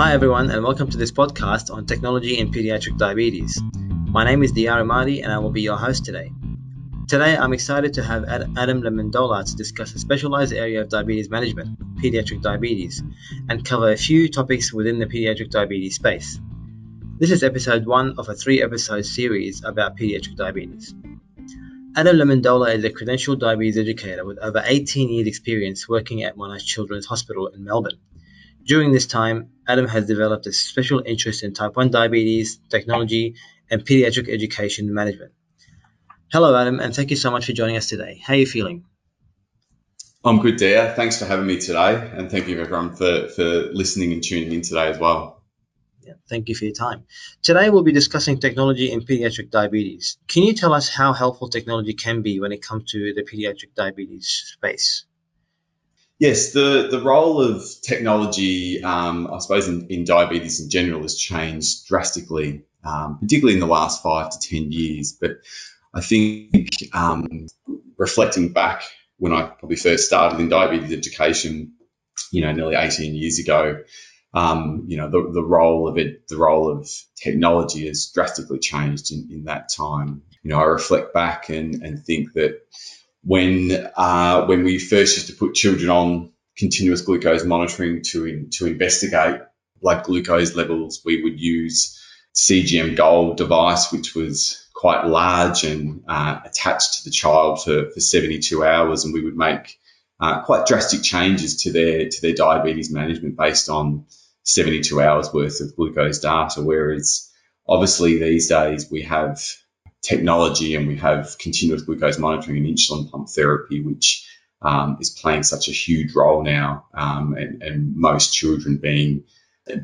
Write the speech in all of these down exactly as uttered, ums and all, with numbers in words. Hi everyone and welcome to this podcast on technology in paediatric diabetes. My name is Diyar Imadi and I will be your host today. Today I'm excited to have Adam Lamendola to discuss a specialized area of diabetes management, paediatric diabetes, and cover a few topics within the paediatric diabetes space. This is episode one of a three episode series about paediatric diabetes. Adam Lamendola is a credentialed diabetes educator with over eighteen years experience working at Monash Children's Hospital in Melbourne. During this time, Adam has developed a special interest in type one diabetes, technology, and paediatric education management. Hello, Adam, and thank you so much for joining us today. How are you feeling? I'm good, Dea. Thanks for having me today, and thank you, everyone, for, for listening and tuning in today as well. Yeah, thank you for your time. Today, we'll be discussing technology in paediatric diabetes. Can you tell us how helpful technology can be when it comes to the paediatric diabetes space? Yes, the, the role of technology, um, I suppose, in, in diabetes in general has changed drastically, um, particularly in the last five to ten years. But I think um, reflecting back when I probably first started in diabetes education, you know, nearly eighteen years ago, um, you know, the, the role of it, the role of technology has drastically changed in, in that time. You know, I reflect back and, and think that When uh, when we first used to put children on continuous glucose monitoring to in, to investigate blood glucose levels, we would use C G M Gold device, which was quite large and uh, attached to the child for, for seventy-two hours, and we would make uh, quite drastic changes to their to their diabetes management based on seventy-two hours worth of glucose data. Whereas obviously these days we have technology and we have continuous glucose monitoring and insulin pump therapy, which um, is playing such a huge role now, um, and, and most children being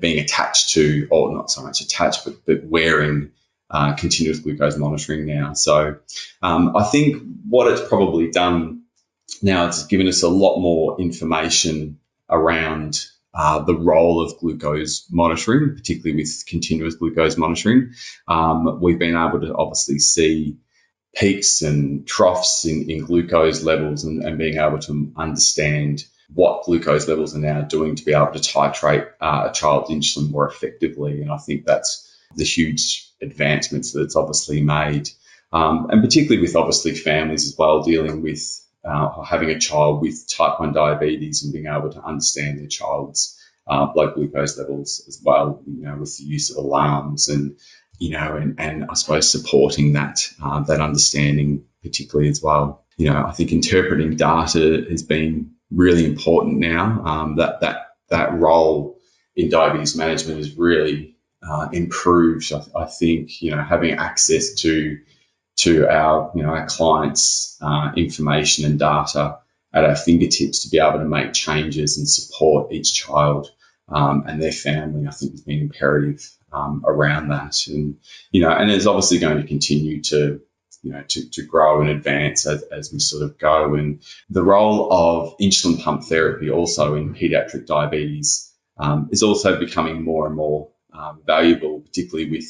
being attached to, or not so much attached, but, but wearing uh, continuous glucose monitoring now. So um, I think what it's probably done now, it's given us a lot more information around Uh, the role of glucose monitoring, particularly with continuous glucose monitoring. Um, we've been able to obviously see peaks and troughs in, in glucose levels and, and being able to understand what glucose levels are now doing to be able to titrate uh, a child's insulin more effectively. And I think that's the huge advancements that it's obviously made. Um, and particularly with obviously families as well, dealing with Uh, having a child with type one diabetes and being able to understand their child's uh, blood glucose levels as well, you know, with the use of alarms and, you know, and, and I suppose supporting that, uh, that understanding particularly as well. You know, I think interpreting data has been really important now. Um, that, that, that role in diabetes management has really uh, improved. I, I think, you know, having access to to our, you know, our clients' uh, information and data at our fingertips to be able to make changes and support each child um, and their family, I think has been imperative um, around that. And, you know, and it's obviously going to continue to, you know, to, to grow and advance as, as we sort of go. And the role of insulin pump therapy also in paediatric diabetes um, is also becoming more and more um, valuable, particularly with,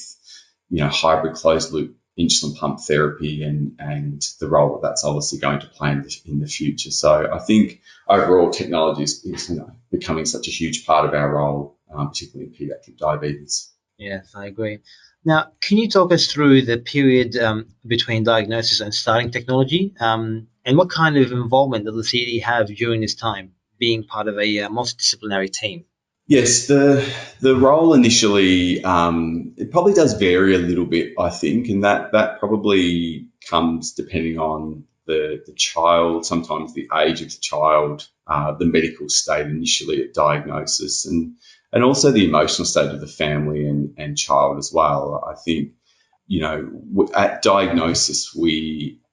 you know, hybrid closed loop insulin pump therapy and, and the role that that's obviously going to play in the, in the future. So I think overall technology is, is you know, becoming such a huge part of our role, um, particularly in paediatric diabetes. Yes, I agree. Now, can you talk us through the period um, between diagnosis and starting technology, um, and what kind of involvement does the C D have during this time, being part of a uh, multidisciplinary team? Yes, the the role initially, um, it probably does vary a little bit, I think, and that, that probably comes depending on the, the child, sometimes the age of the child, uh, the medical state initially at diagnosis, and, and also the emotional state of the family and, and child as well. I think, you know, at diagnosis, we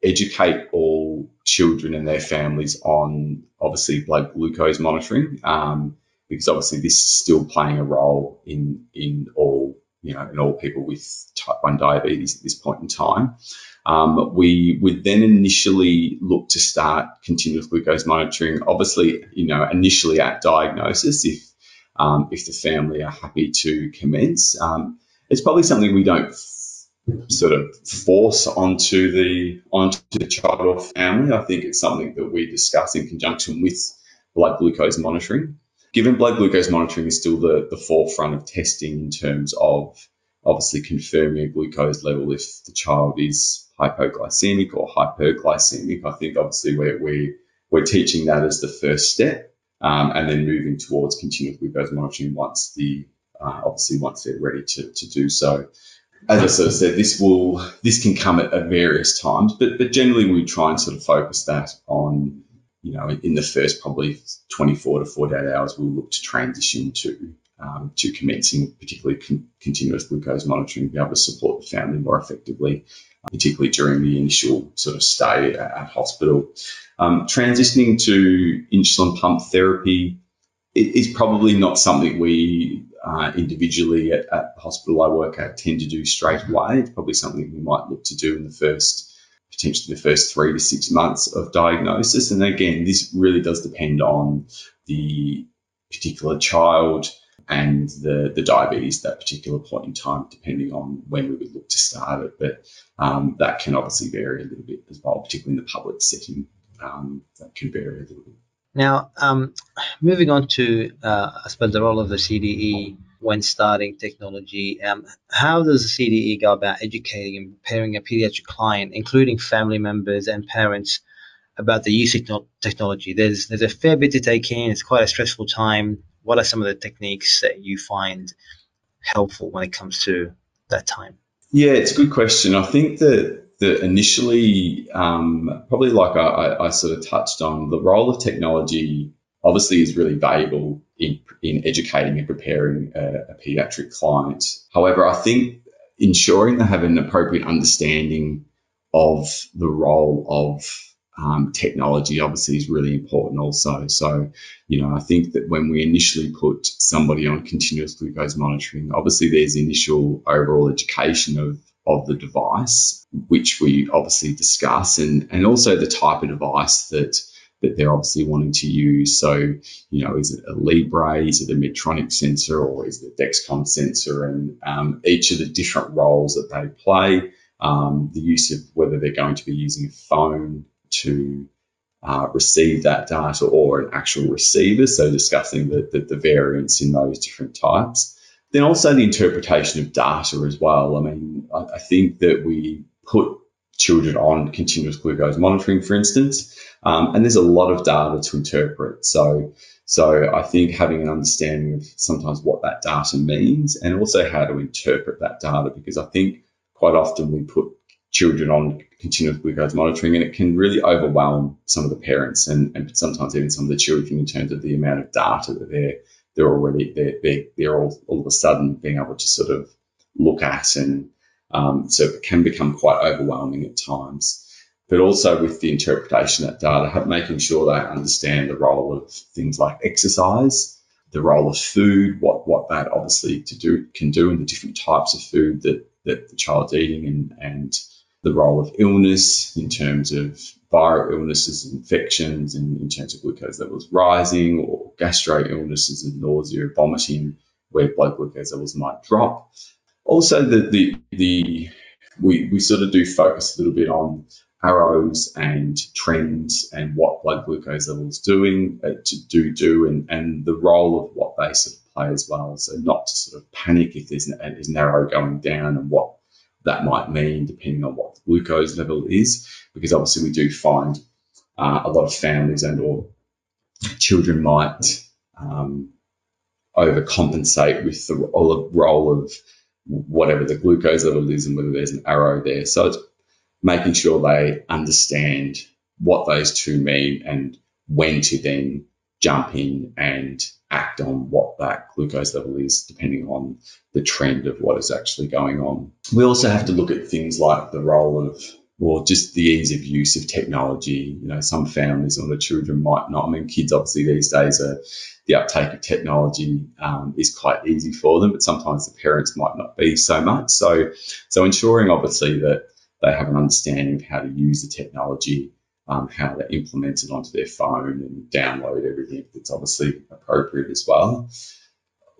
educate all children and their families on, obviously, blood glucose monitoring, um because obviously this is still playing a role in in all you know in all people with type one diabetes at this point in time. Um, we would then initially look to start continuous glucose monitoring. Obviously, you know, initially at diagnosis, if um, if the family are happy to commence, um, it's probably something we don't f- sort of force onto the onto the child or family. I think it's something that we discuss in conjunction with blood glucose monitoring. given blood glucose monitoring is still the, the forefront of testing in terms of obviously confirming a glucose level if the child is hypoglycemic or hyperglycemic, I think obviously we're, we're, we're teaching that as the first step, um, and then moving towards continuous glucose monitoring once the uh, obviously once they're ready to, to do so. As I sort of said, this will this can come at, at various times, but but generally we try and sort of focus that on, you know, in the first probably twenty-four to forty-eight hours, we'll look to transition to um, to commencing particularly con- continuous glucose monitoring, be able to support the family more effectively, uh, particularly during the initial sort of stay at, at hospital. Um, transitioning to insulin pump therapy is probably not something we uh, individually at, at the hospital I work at tend to do straight away. It's probably something we might look to do in the first, potentially the first three to six months of diagnosis. And again, this really does depend on the particular child and the, the diabetes at that particular point in time, depending on when we would look to start it. But um, that can obviously vary a little bit as well, particularly in the public setting. Um, that can vary a little bit. Now, um, moving on to, uh, I suppose, the role of the C D E when starting technology, um, how does the C D E go about educating and preparing a paediatric client, including family members and parents, about the use of technology? There's there's a fair bit to take in. It's quite a stressful time. What are some of the techniques that you find helpful when it comes to that time? Yeah, it's a good question. I think that initially, um, probably like I, I sort of touched on, the role of technology obviously is really valuable in, in educating and preparing a, a paediatric client. However, I think ensuring they have an appropriate understanding of the role of um, technology obviously is really important also. So, you know, I think that when we initially put somebody on continuous glucose monitoring, obviously there's initial overall education of of the device, which we obviously discuss, and, and also the type of device that that they're obviously wanting to use. So, you know, is it a Libre, is it a Medtronic sensor, or is it a Dexcom sensor, and um, each of the different roles that they play, um, the use of whether they're going to be using a phone to uh, receive that data or an actual receiver, so discussing the, the, the variance in those different types. Then also the interpretation of data as well. I mean, I think that we put children on continuous glucose monitoring, for instance, um, and there's a lot of data to interpret. So, so I think having an understanding of sometimes what that data means and also how to interpret that data, because I think quite often we put children on continuous glucose monitoring and it can really overwhelm some of the parents and, and sometimes even some of the children in terms of the amount of data that they're they're already, they're, they're, they're all, all of a sudden being able to sort of look at, and um, so it can become quite overwhelming at times. But also with the interpretation of that data, making sure they understand the role of things like exercise, the role of food, what, what that obviously to do can do, and the different types of food that, that the child's eating, and, and the role of illness in terms of viral illnesses, infections, and in terms of glucose levels rising, or gastro illnesses and nausea, vomiting, where blood glucose levels might drop. Also, the the, the we, we sort of do focus a little bit on arrows and trends and what blood glucose levels doing uh, to do do and, and the role of what they sort of play as well. So not to sort of panic if there's an, there's an arrow going down and what that might mean depending on what the glucose level is, because obviously we do find uh, a lot of families and or children might um, overcompensate with the role of whatever the glucose level is and whether there's an arrow there. So it's making sure they understand what those two mean and when to then jump in and act on what that glucose level is, depending on the trend of what is actually going on. We also have to look at things like the role of, or just the ease of use of technology. You know, some families or the children might not. I mean, kids obviously these days are, the uptake of technology um, is quite easy for them, but sometimes the parents might not be so much. So, so ensuring obviously that they have an understanding of how to use the technology, Um, how they implement it onto their phone and download everything that's obviously appropriate as well.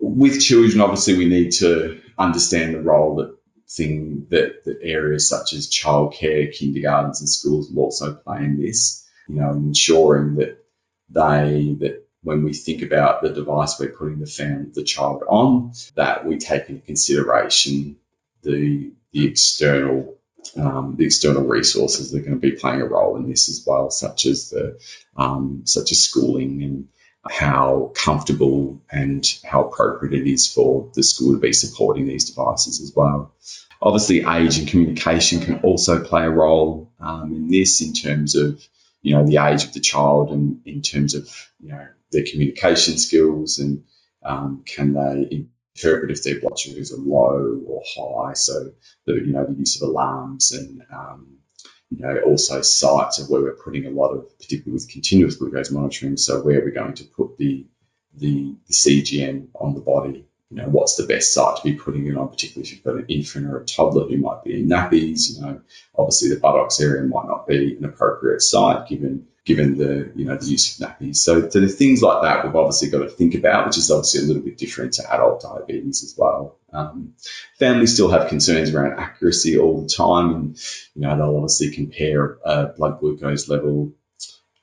With children, obviously, we need to understand the role that thing that, that areas such as childcare, kindergartens, and schools will also play in this. You know, ensuring that they that when we think about the device we're putting the fam- the child on, that we take into consideration the the external um, the external resources that are going to be playing a role in this as well, such as the um, such as schooling and how comfortable and how appropriate it is for the school to be supporting these devices as well. Obviously, age and communication can also play a role um, in this, in terms of, you know, the age of the child and in terms of, you know, their communication skills and um, can they interpret if their blood sugars are low or high. So, the, you know, the use of alarms and, um, you know, also sites of where we're putting a lot of, particularly with continuous glucose monitoring, so where we're going to put the, the, the C G M on the body. You know, what's the best site to be putting it on, particularly if you've got an infant or a toddler who might be in nappies. You know, obviously the buttocks area might not be an appropriate site given given the, you know, the use of nappies. So, so the things like that we've obviously got to think about, which is obviously a little bit different to adult diabetes as well. Um, families still have concerns around accuracy all the time, and, you know, they'll obviously compare a blood glucose level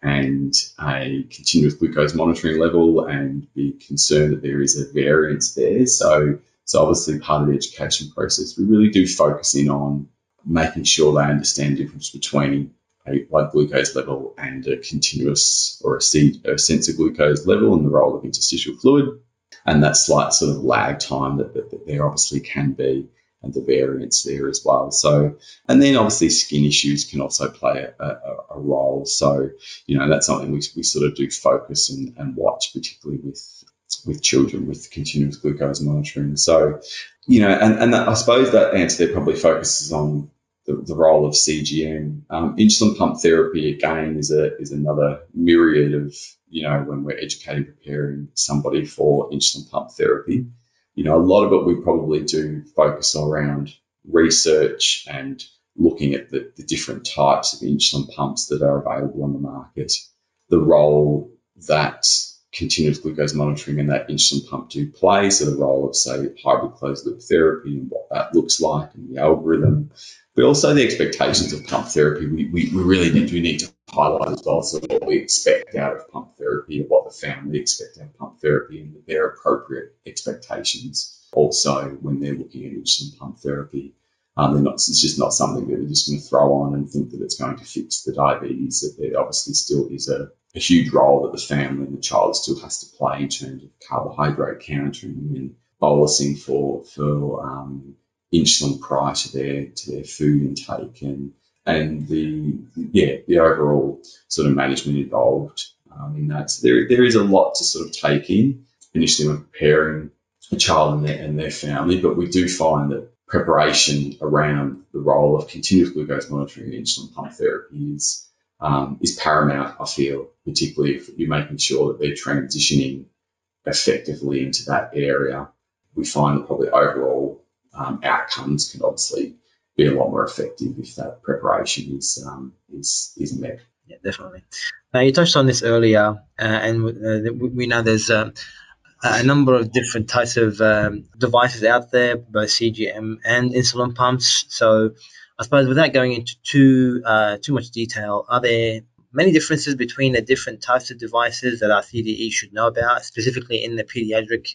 and a continuous glucose monitoring level and be concerned that there is a variance there. So, so obviously part of the education process, we really do focus in on making sure they understand the difference between a blood glucose level and a continuous or a, C, or a sensor glucose level and the role of interstitial fluid, and that slight sort of lag time that, that, that there obviously can be and the variance there as well. So, and then obviously skin issues can also play a, a, a role. So, you know, that's something we, we sort of do focus and, and watch, particularly with with children with continuous glucose monitoring. So, you know, and, and that, I suppose that answer there probably focuses on the, the role of C G M. Um, insulin pump therapy, again, is a is another myriad of, you know, when we're educating, preparing somebody for insulin pump therapy. You know, a lot of it we probably do focus around research and looking at the, the different types of insulin pumps that are available on the market, the role that continuous glucose monitoring and that insulin pump do play, so the role of, say, hybrid closed-loop therapy and what that looks like and the algorithm, but also the expectations of pump therapy. We, we, we really need to, we need to highlight as well, so what we expect out of pump therapy and what the family expect out of pump therapy and their appropriate expectations also when they're looking at insulin pump therapy. Um, they're not, it's just not something that they're just going to throw on and think that it's going to fix the diabetes, that there obviously still is a, a huge role that the family and the child still has to play in terms of carbohydrate counting and bolusing for, for um, insulin prior to their, to their food intake and and the yeah the overall sort of management involved um, in that. So there there is a lot to sort of take in initially when preparing a child and their, and their family, but we do find that preparation around the role of continuous glucose monitoring and insulin pump therapy is um, is paramount, I feel, particularly if you're making sure that they're transitioning effectively into that area. We find that probably overall um, outcomes can obviously be a lot more effective if that preparation is um, is is met. Yeah, definitely. Now, you touched on this earlier, uh, and uh, we know there's uh, a number of different types of um, devices out there, both C G M and insulin pumps. So, I suppose without going into too uh, too much detail, are there many differences between the different types of devices that our C D E should know about, specifically in the paediatric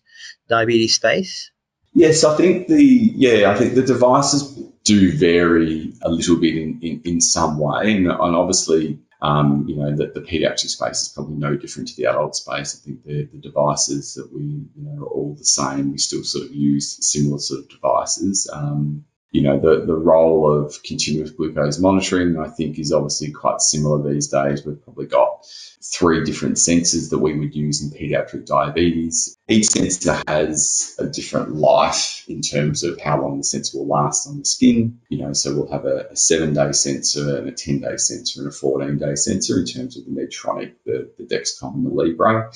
diabetes space? Yes, I think the yeah, I think the devices do vary a little bit in, in, in some way, and, and obviously, um, you know, the, the paediatric space is probably no different to the adult space. I think the, the devices that we, you know, are all the same. We still sort of use similar sort of devices. Um, you know, the, the role of continuous glucose monitoring, I think, is obviously quite similar these days. We've probably got three different sensors that we would use in paediatric diabetes. Each sensor has a different life in terms of how long the sensor will last on the skin. You know, so we'll have a, a seven-day sensor and a ten-day sensor and a fourteen-day sensor in terms of the Medtronic, the, the Dexcom and the Libre.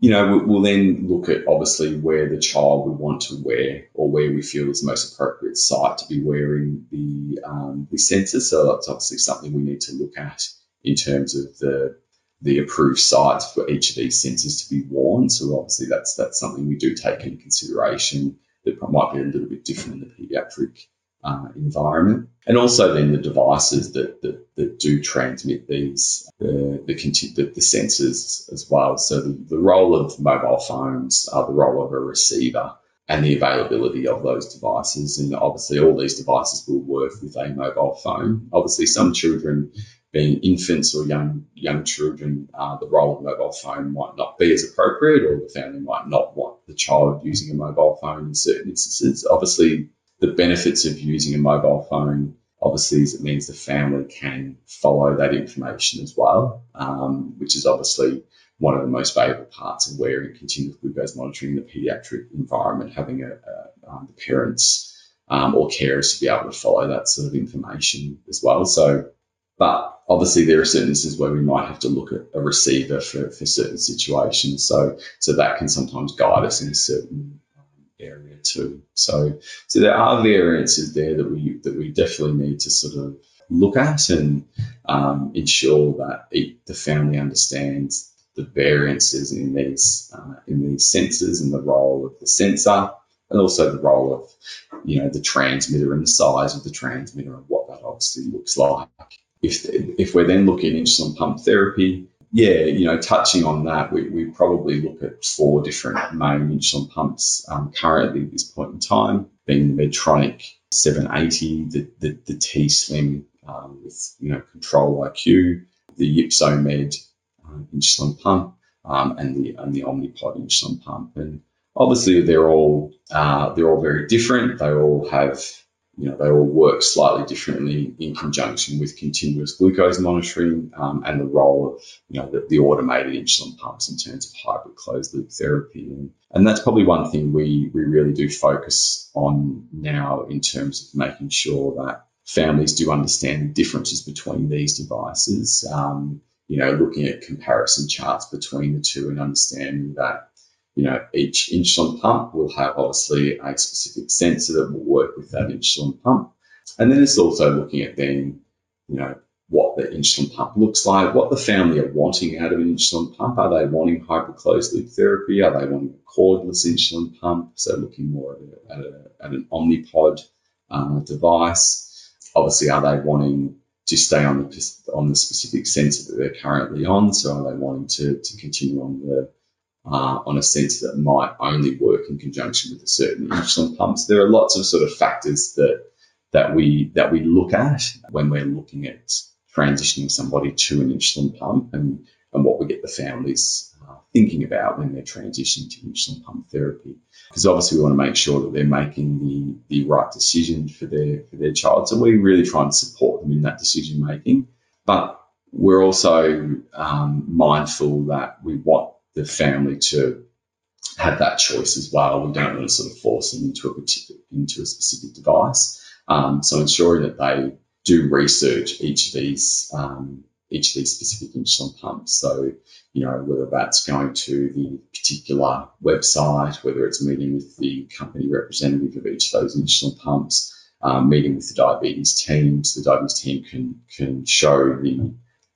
You know, we'll then look at obviously where the child would want to wear or where we feel is the most appropriate site to be wearing the, um, the sensor. So that's obviously something we need to look at in terms of the the approved sites for each of these sensors to be worn. So obviously that's that's something we do take into consideration that might be a little bit different in the paediatric uh, environment. And also then the devices that that, that do transmit these, the the, the the sensors as well. So the, the role of mobile phones, uh, the role of a receiver, and the availability of those devices. And obviously all these devices will work with a mobile phone. Obviously some children, being infants or young young children, uh, the role of mobile phone might not be as appropriate, or the family might not want the child using a mobile phone in certain instances. Obviously, the benefits of using a mobile phone, obviously, is it means the family can follow that information as well, um, which is obviously one of the most valuable parts of wearing continuous glucose monitoring in the paediatric environment, having a, a, um, the parents um, or carers to be able to follow that sort of information as well. So, but obviously there are certain instances where we might have to look at a receiver for, for certain situations. So, so that can sometimes guide us in a certain area too. So, so there are variances there that we that we definitely need to sort of look at and um, ensure that it, the family understands the variances in these uh, in these sensors and the role of the sensor, and also the role of you know the transmitter and the size of the transmitter and what that obviously looks like. If if we're then looking at insulin pump therapy, yeah, you know, touching on that, we, we probably look at four different main insulin pumps um, currently at this point in time, being the Medtronic seven eighty, the the, the T-Slim um, with you know Control I Q, the Ypsomed uh, insulin pump, um, and the and the Omnipod insulin pump. And obviously, they're all uh, they're all very different. They all have you know, they all work slightly differently in conjunction with continuous glucose monitoring um, and the role of, you know, the, the automated insulin pumps in terms of hybrid closed-loop therapy. And, and that's probably one thing we, we really do focus on now in terms of making sure that families do understand the differences between these devices, um, you know, looking at comparison charts between the two and understanding that, you know, each insulin pump will have obviously a specific sensor that will work with that insulin pump. And then it's also looking at then, you know, what the insulin pump looks like, what the family are wanting out of an insulin pump. Are they wanting hyper closed loop therapy? Are they wanting a cordless insulin pump? So looking more at, a, at, a, at an Omnipod uh, device. Obviously, are they wanting to stay on the, on the specific sensor that they're currently on? So are they wanting to, to continue on the Uh, on a sensor that might only work in conjunction with a certain insulin pump? So there are lots of sort of factors that that we that we look at when we're looking at transitioning somebody to an insulin pump, and and what we get the families uh, thinking about when they're transitioning to insulin pump therapy. Because obviously we want to make sure that they're making the the right decision for their for their child. So we really try and support them in that decision making, but we're also um, mindful that we want the family to have that choice as well. We don't want to sort of force them into a particular, into a specific device. Um, so ensuring that they do research each of these um, each of these specific insulin pumps. So you know whether that's going to the particular website, whether it's meeting with the company representative of each of those insulin pumps, um, meeting with the diabetes team. So the diabetes team can can show the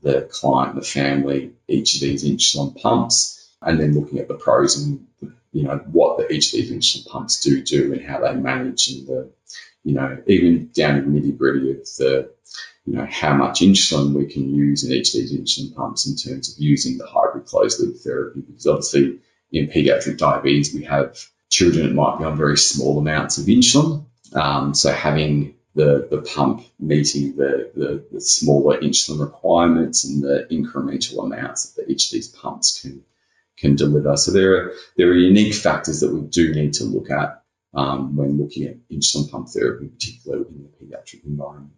the client, the family, each of these insulin pumps. And then looking at the pros and you know what the, each of these insulin pumps do do and how they manage, and the you know even down to the nitty gritty of the you know how much insulin we can use in each of these insulin pumps in terms of using the hybrid closed loop therapy. Because obviously in paediatric diabetes we have children that might be on very small amounts of insulin, um, so having the the pump meeting the, the the smaller insulin requirements and the incremental amounts that each of these pumps can. Can deliver. So there are there are unique factors that we do need to look at um, when looking at insulin pump therapy, particularly in the paediatric environment.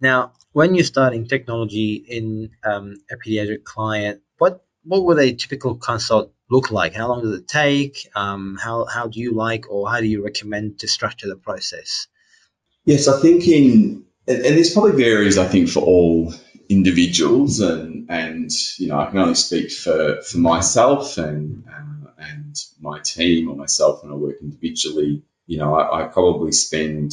Now, when you're starting technology in um, a paediatric client, what what would a typical consult look like? How long does it take? Um, how how do you like, or how do you recommend to structure the process? Yes, I think in and this probably varies. I think for all individuals, and and you know I can only speak for for myself and uh, and my team or myself when I work individually. You know I, I probably spend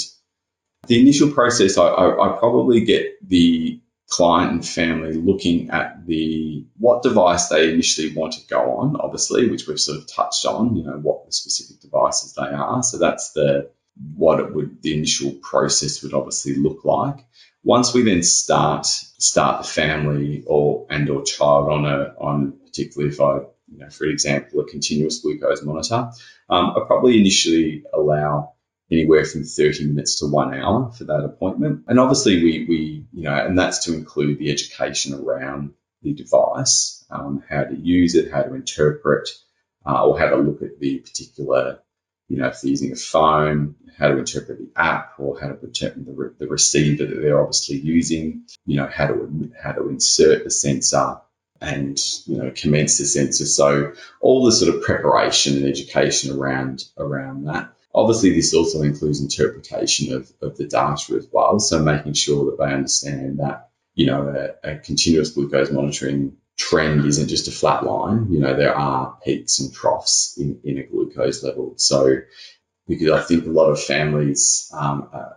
the initial process. I, I, I probably get the client and family looking at the what device they initially want to go on, obviously, which we've sort of touched on. You know what the specific devices they are. So that's the what it would, the initial process would obviously look like. Once we then start start the family or and or child on a on particularly if I, you know, for example, a continuous glucose monitor, um, I probably initially allow anywhere from thirty minutes to one hour for that appointment. And obviously we, we you know, and that's to include the education around the device, um, how to use it, how to interpret, uh, or how to look at the particular, you know, if they're using a phone, how to interpret the app or how to interpret the, re- the receiver that they're obviously using, you know, how to how to insert the sensor and, you know, commence the sensor. So all the sort of preparation and education around around that. Obviously, this also includes interpretation of, of the data as well, so making sure that they understand that, you know, a, a continuous glucose monitoring trend isn't just a flat line. You know, there are peaks and troughs in, in a glucose level. So, because I think a lot of families um, uh,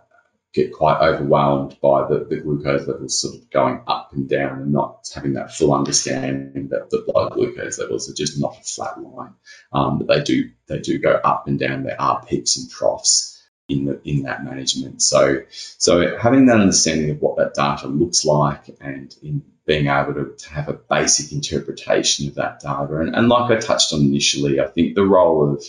get quite overwhelmed by the, the glucose levels sort of going up and down and not having that full understanding that the blood glucose levels are just not a flat line. Um, they do they do go up and down. There are peaks and troughs in the, in that management. So so having that understanding of what that data looks like and in being able to, to have a basic interpretation of that data. And, and like I touched on initially, I think the role of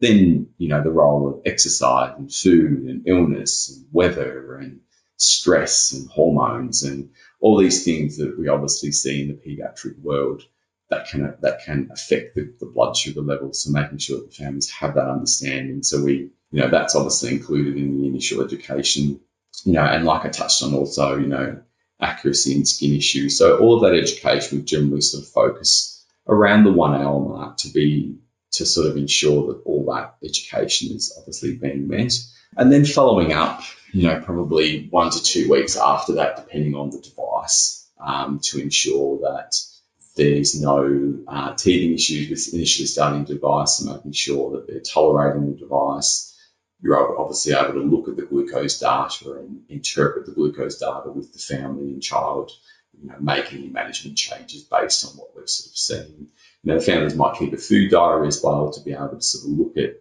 Then, you know, the role of exercise and food and illness and weather and stress and hormones and all these things that we obviously see in the paediatric world that can that can affect the, the blood sugar levels. So making sure that the families have that understanding. So we, you know, that's obviously included in the initial education, you know, and like I touched on also, you know, accuracy and skin issues. So all of that education would generally sort of focus around the one hour mark to be to sort of ensure that all that education is obviously being met. And then following up, you know, probably one to two weeks after that, depending on the device, um, to ensure that there's no uh, teething issues with initially starting the device and making sure that they're tolerating the device. You're obviously able to look at the glucose data and interpret the glucose data with the family and child, you know, make any management changes based on what we've sort of seen. You know, families might keep a food diary as well to be able to sort of look at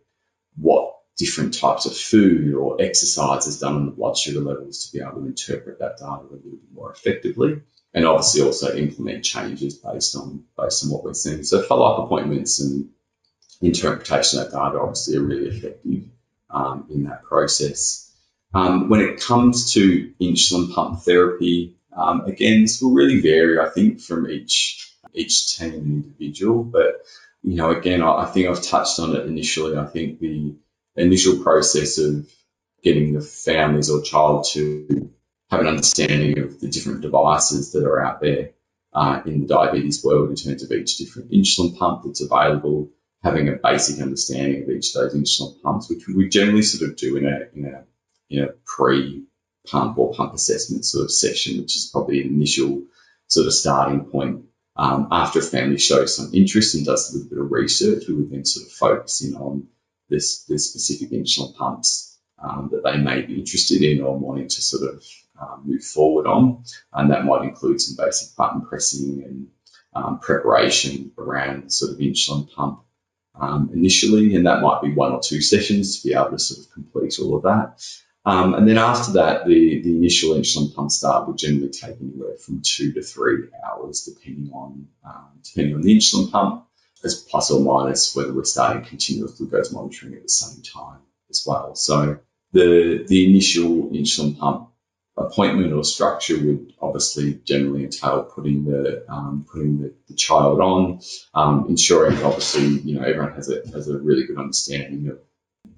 what different types of food or exercise has done on the blood sugar levels to be able to interpret that data a little bit more effectively, and obviously also implement changes based on based on what we're seeing. So follow-up appointments and interpretation of that data obviously are really effective um, in that process. Um, when it comes to insulin pump therapy, um, again, this will really vary, I think, from each. each team and individual, but, you know, again, I think I've touched on it initially. I think the initial process of getting the families or child to have an understanding of the different devices that are out there uh, in the diabetes world in terms of each different insulin pump that's available, having a basic understanding of each of those insulin pumps, which we generally sort of do in a in a, in a pre-pump or pump assessment sort of session, which is probably an initial sort of starting point. Um, after a family shows some interest and does a little bit of research, we would then sort of focus in on this, the specific insulin pumps um, that they may be interested in or wanting to sort of um, move forward on. And that might include some basic button pressing and um, preparation around sort of insulin pump um, initially. And that might be one or two sessions to be able to sort of complete all of that. Um, and then after that, the, the initial insulin pump start will generally take anywhere from two to three hours, depending on um, depending on the insulin pump, as plus or minus whether we're starting continuous glucose monitoring at the same time as well. So the the initial insulin pump appointment or structure would obviously generally entail putting the um, putting the, the child on, um, ensuring obviously, you know, everyone has a has a really good understanding of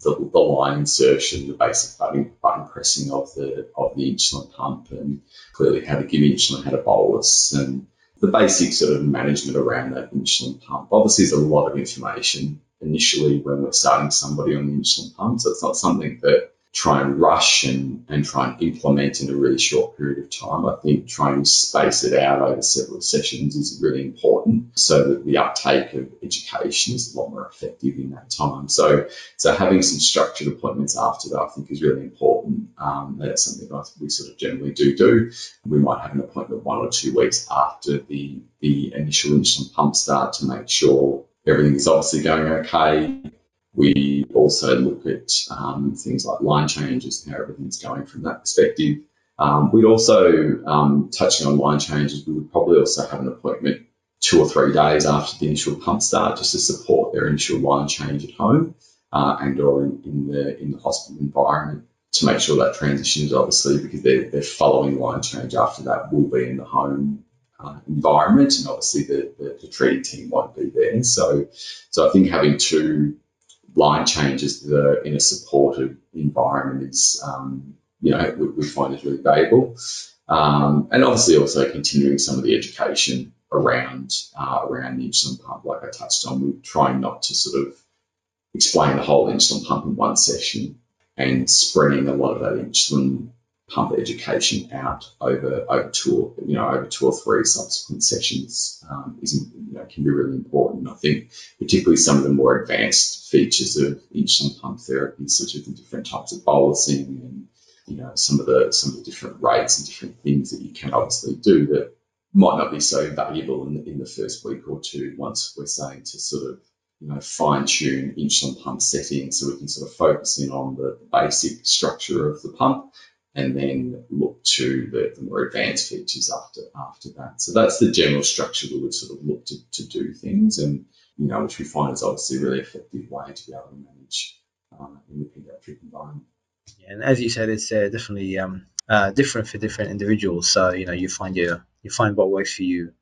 The, the line insertion, the basic button, button pressing of the of the insulin pump, and clearly how to give insulin, how to bolus, and the basic sort of management around that insulin pump. Obviously, there's a lot of information initially when we're starting somebody on the insulin pump, so it's not something that try and rush and, and try and implement in a really short period of time. I think trying to space it out over several sessions is really important so that the uptake of education is a lot more effective in that time. So so having some structured appointments after that, I think, is really important. Um, that's something that we sort of generally do do. We might have an appointment one or two weeks after the, the initial insulin pump start to make sure everything is obviously going okay. We also look at um, things like line changes and how everything's going from that perspective. Um, we'd also, um, touching on line changes, we would probably also have an appointment two or three days after the initial pump start just to support their initial line change at home uh, and or in, in the in the hospital environment to make sure that transitions, obviously, because they're, they're following line change after that will be in the home uh, environment, and obviously the, the, the treating team won't be there. So, so I think having two line changes that are in a supported environment is, um, you know, we, we find is really valuable. Um, and obviously also continuing some of the education around uh, around the insulin pump, like I touched on. We're trying not to sort of explain the whole insulin pump in one session and spreading a lot of that insulin pump education out over over two or, you know over two or three subsequent sessions um, is you know, can be really important. I think particularly some of the more advanced features of insulin pump therapy, such as the different types of bolusing and you know some of the some of the different rates and different things that you can obviously do that might not be so valuable in, in the first week or two. Once we're saying to sort of you know, fine-tune insulin pump settings so we can sort of focus in on the basic structure of the pump and then look to the, the more advanced features after after that. So that's the general structure we would sort of look to, to do things, and you know, which we find is obviously a really effective way to be able to manage uh, in the paediatric environment. Yeah, and as you said, it's uh, definitely um, uh, different for different individuals. So you know, you find your you find what works for you,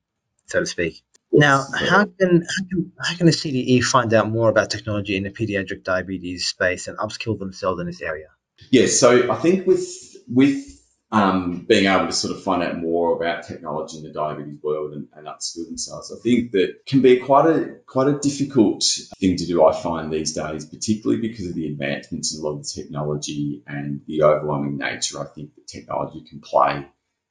so to speak. Now, how can, how can how can the C D E find out more about technology in the paediatric diabetes space and upskill themselves in this area? Yeah, so I think with with um, being able to sort of find out more about technology in the diabetes world and, and upskill themselves, I think that can be quite a quite a difficult thing to do, I find, these days, particularly because of the advancements in a lot of the technology and the overwhelming nature I think that technology can play,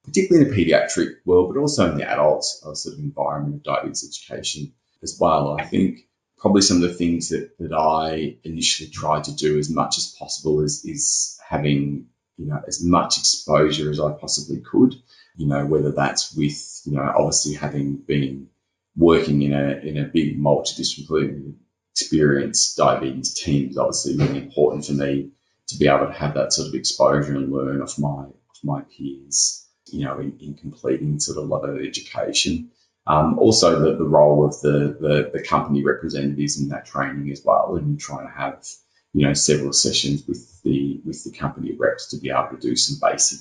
particularly in the paediatric world, but also in the adult sort of environment of diabetes education as well. I think probably some of the things that, that I initially tried to do as much as possible is, is having, you know, as much exposure as I possibly could, you know, whether that's with, you know, obviously having been working in a, in a big multidisciplinary experienced diabetes team is obviously really important for me to be able to have that sort of exposure and learn off my, off my peers, you know, in, in completing sort of a lot of education. Um, also the, the role of the, the the company representatives in that training as well, and trying to have, you know, several sessions with the with the company reps to be able to do some basic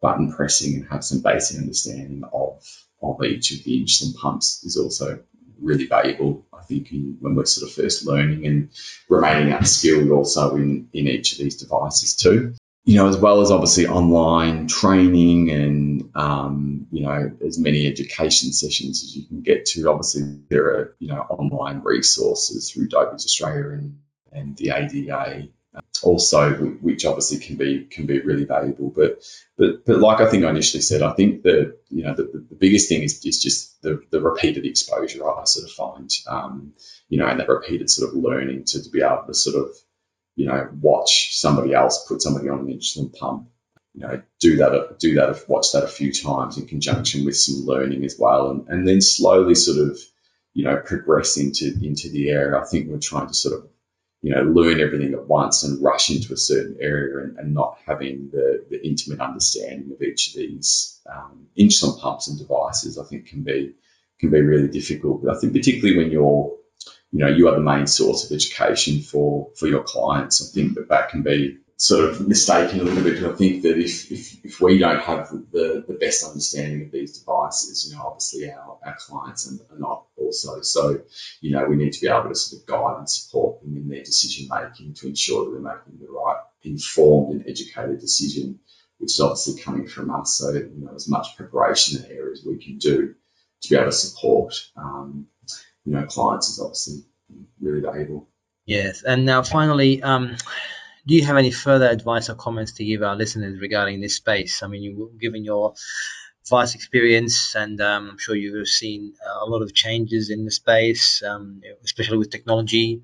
button pressing and have some basic understanding of, of each of the insulin pumps is also really valuable, I think, in, when we're sort of first learning and remaining upskilled also in, in each of these devices too. You know, as well as obviously online training and, um, you know, as many education sessions as you can get to. Obviously, there are, you know, online resources through Diabetes Australia and, and the A D A also, which obviously can be can be really valuable. But but, but like I think I initially said, I think the, you know, the, the biggest thing is, is just the, the repeated exposure I sort of find, um, you know, and that repeated sort of learning to, to be able to sort of, you know, watch somebody else put somebody on an insulin pump, you know, do that, do that, watch that a few times in conjunction with some learning as well. And, and then slowly sort of, you know, progress into, into the area. I think we're trying to sort of, you know, learn everything at once and rush into a certain area and, and not having the, the intimate understanding of each of these um, insulin pumps and devices, I think can be, can be really difficult. But I think particularly when you're, you know, you are the main source of education for, for your clients. I think that that can be sort of mistaken a little bit. I think that if, if, if we don't have the, the best understanding of these devices, you know, obviously our, our clients are not also. So, you know, we need to be able to sort of guide and support them in their decision making to ensure that we're making the right informed and educated decision, which is obviously coming from us. So, you know, as much preparation in the area as we can do to be able to support um, you know, clients is obviously really valuable. Yes. And now finally, um, do you have any further advice or comments to give our listeners regarding this space? I mean, you, given your vast experience, and um, I'm sure you've seen a lot of changes in the space, um, especially with technology.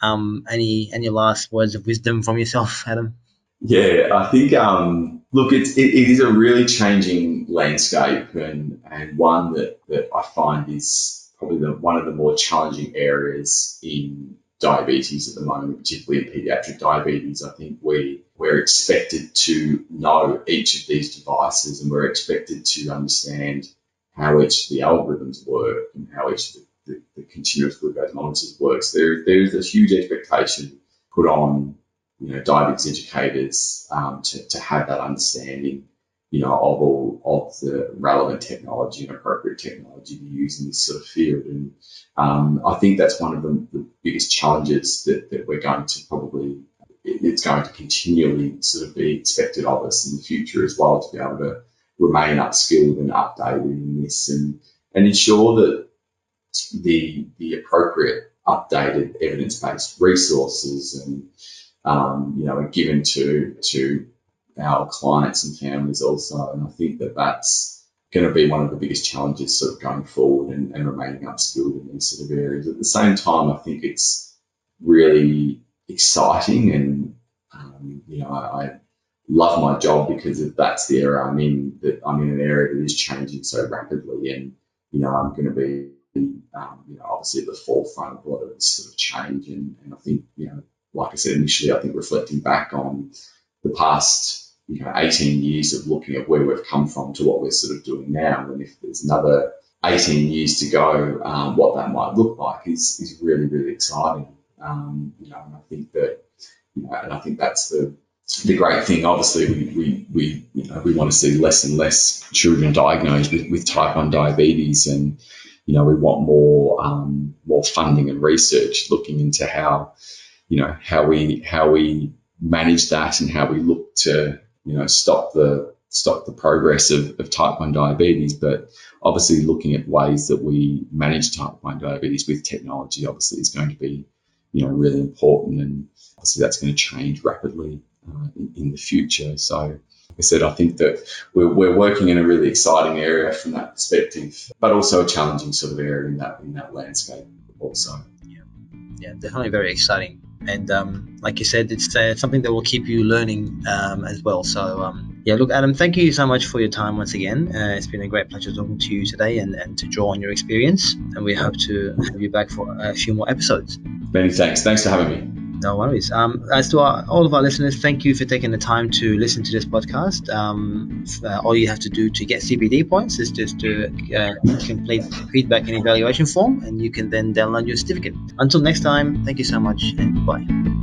Um, any any last words of wisdom from yourself, Adam? Yeah, I think, um, look, it's, it, it is a really changing landscape, and, and one that, that I find is probably the, one of the more challenging areas in diabetes at the moment, particularly in paediatric diabetes. I think we, we're expected to know each of these devices, and we're expected to understand how each of the algorithms work and how each of the, the, the continuous glucose monitors works. There, there is a huge expectation put on, you know, diabetes educators um, to, to have that understanding, you know, of all of the relevant technology and appropriate technology to use in this sort of field. And um, I think that's one of the, the biggest challenges that, that we're going to probably, it's going to continually sort of be expected of us in the future as well, to be able to remain upskilled and updated in this, and, and ensure that the, the appropriate updated evidence-based resources and, um, you know, are given to, to our clients and families also. And I think that that's going to be one of the biggest challenges sort of going forward, and, and remaining upskilled in these sort of areas. At the same time, I think it's really exciting, and, um, you know, I, I love my job because that's the area I'm in, that I'm in an area that is changing so rapidly. And, you know, I'm going to be, um, you know, obviously at the forefront of a lot of this sort of change. And, and I think, you know, like I said initially, I think reflecting back on the past, you know, eighteen years of looking at where we've come from to what we're sort of doing now, and if there's another eighteen years to go, um, what that might look like is is really, really exciting. Um, you know, and I think that, you know, and I think that's the the great thing. Obviously, we we we you know, we want to see less and less children diagnosed with, with type one diabetes, and you know, we want more um, more funding and research looking into how, you know, how we how we manage that, and how we look to, you know, stop the stop the progress of, of type one diabetes. But obviously looking at ways that we manage type one diabetes with technology obviously is going to be, you know, really important, and obviously that's going to change rapidly uh, in, in the future. So like I said, I think that we're, we're working in a really exciting area from that perspective, but also a challenging sort of area in that in that landscape also. Yeah, yeah, definitely very exciting. And um, like you said, it's uh, something that will keep you learning um, as well. So, um, yeah, look, Adam, thank you so much for your time once again. Uh, it's been a great pleasure talking to you today, and, and to draw on your experience. And we hope to have you back for a few more episodes. Many thanks. Thanks for having me. No worries. Um, as to our, all of our listeners, thank you for taking the time to listen to this podcast. Um, uh, all you have to do to get C B D points is just to uh, complete feedback and evaluation form, and you can then download your certificate. Until next time, thank you so much, and bye.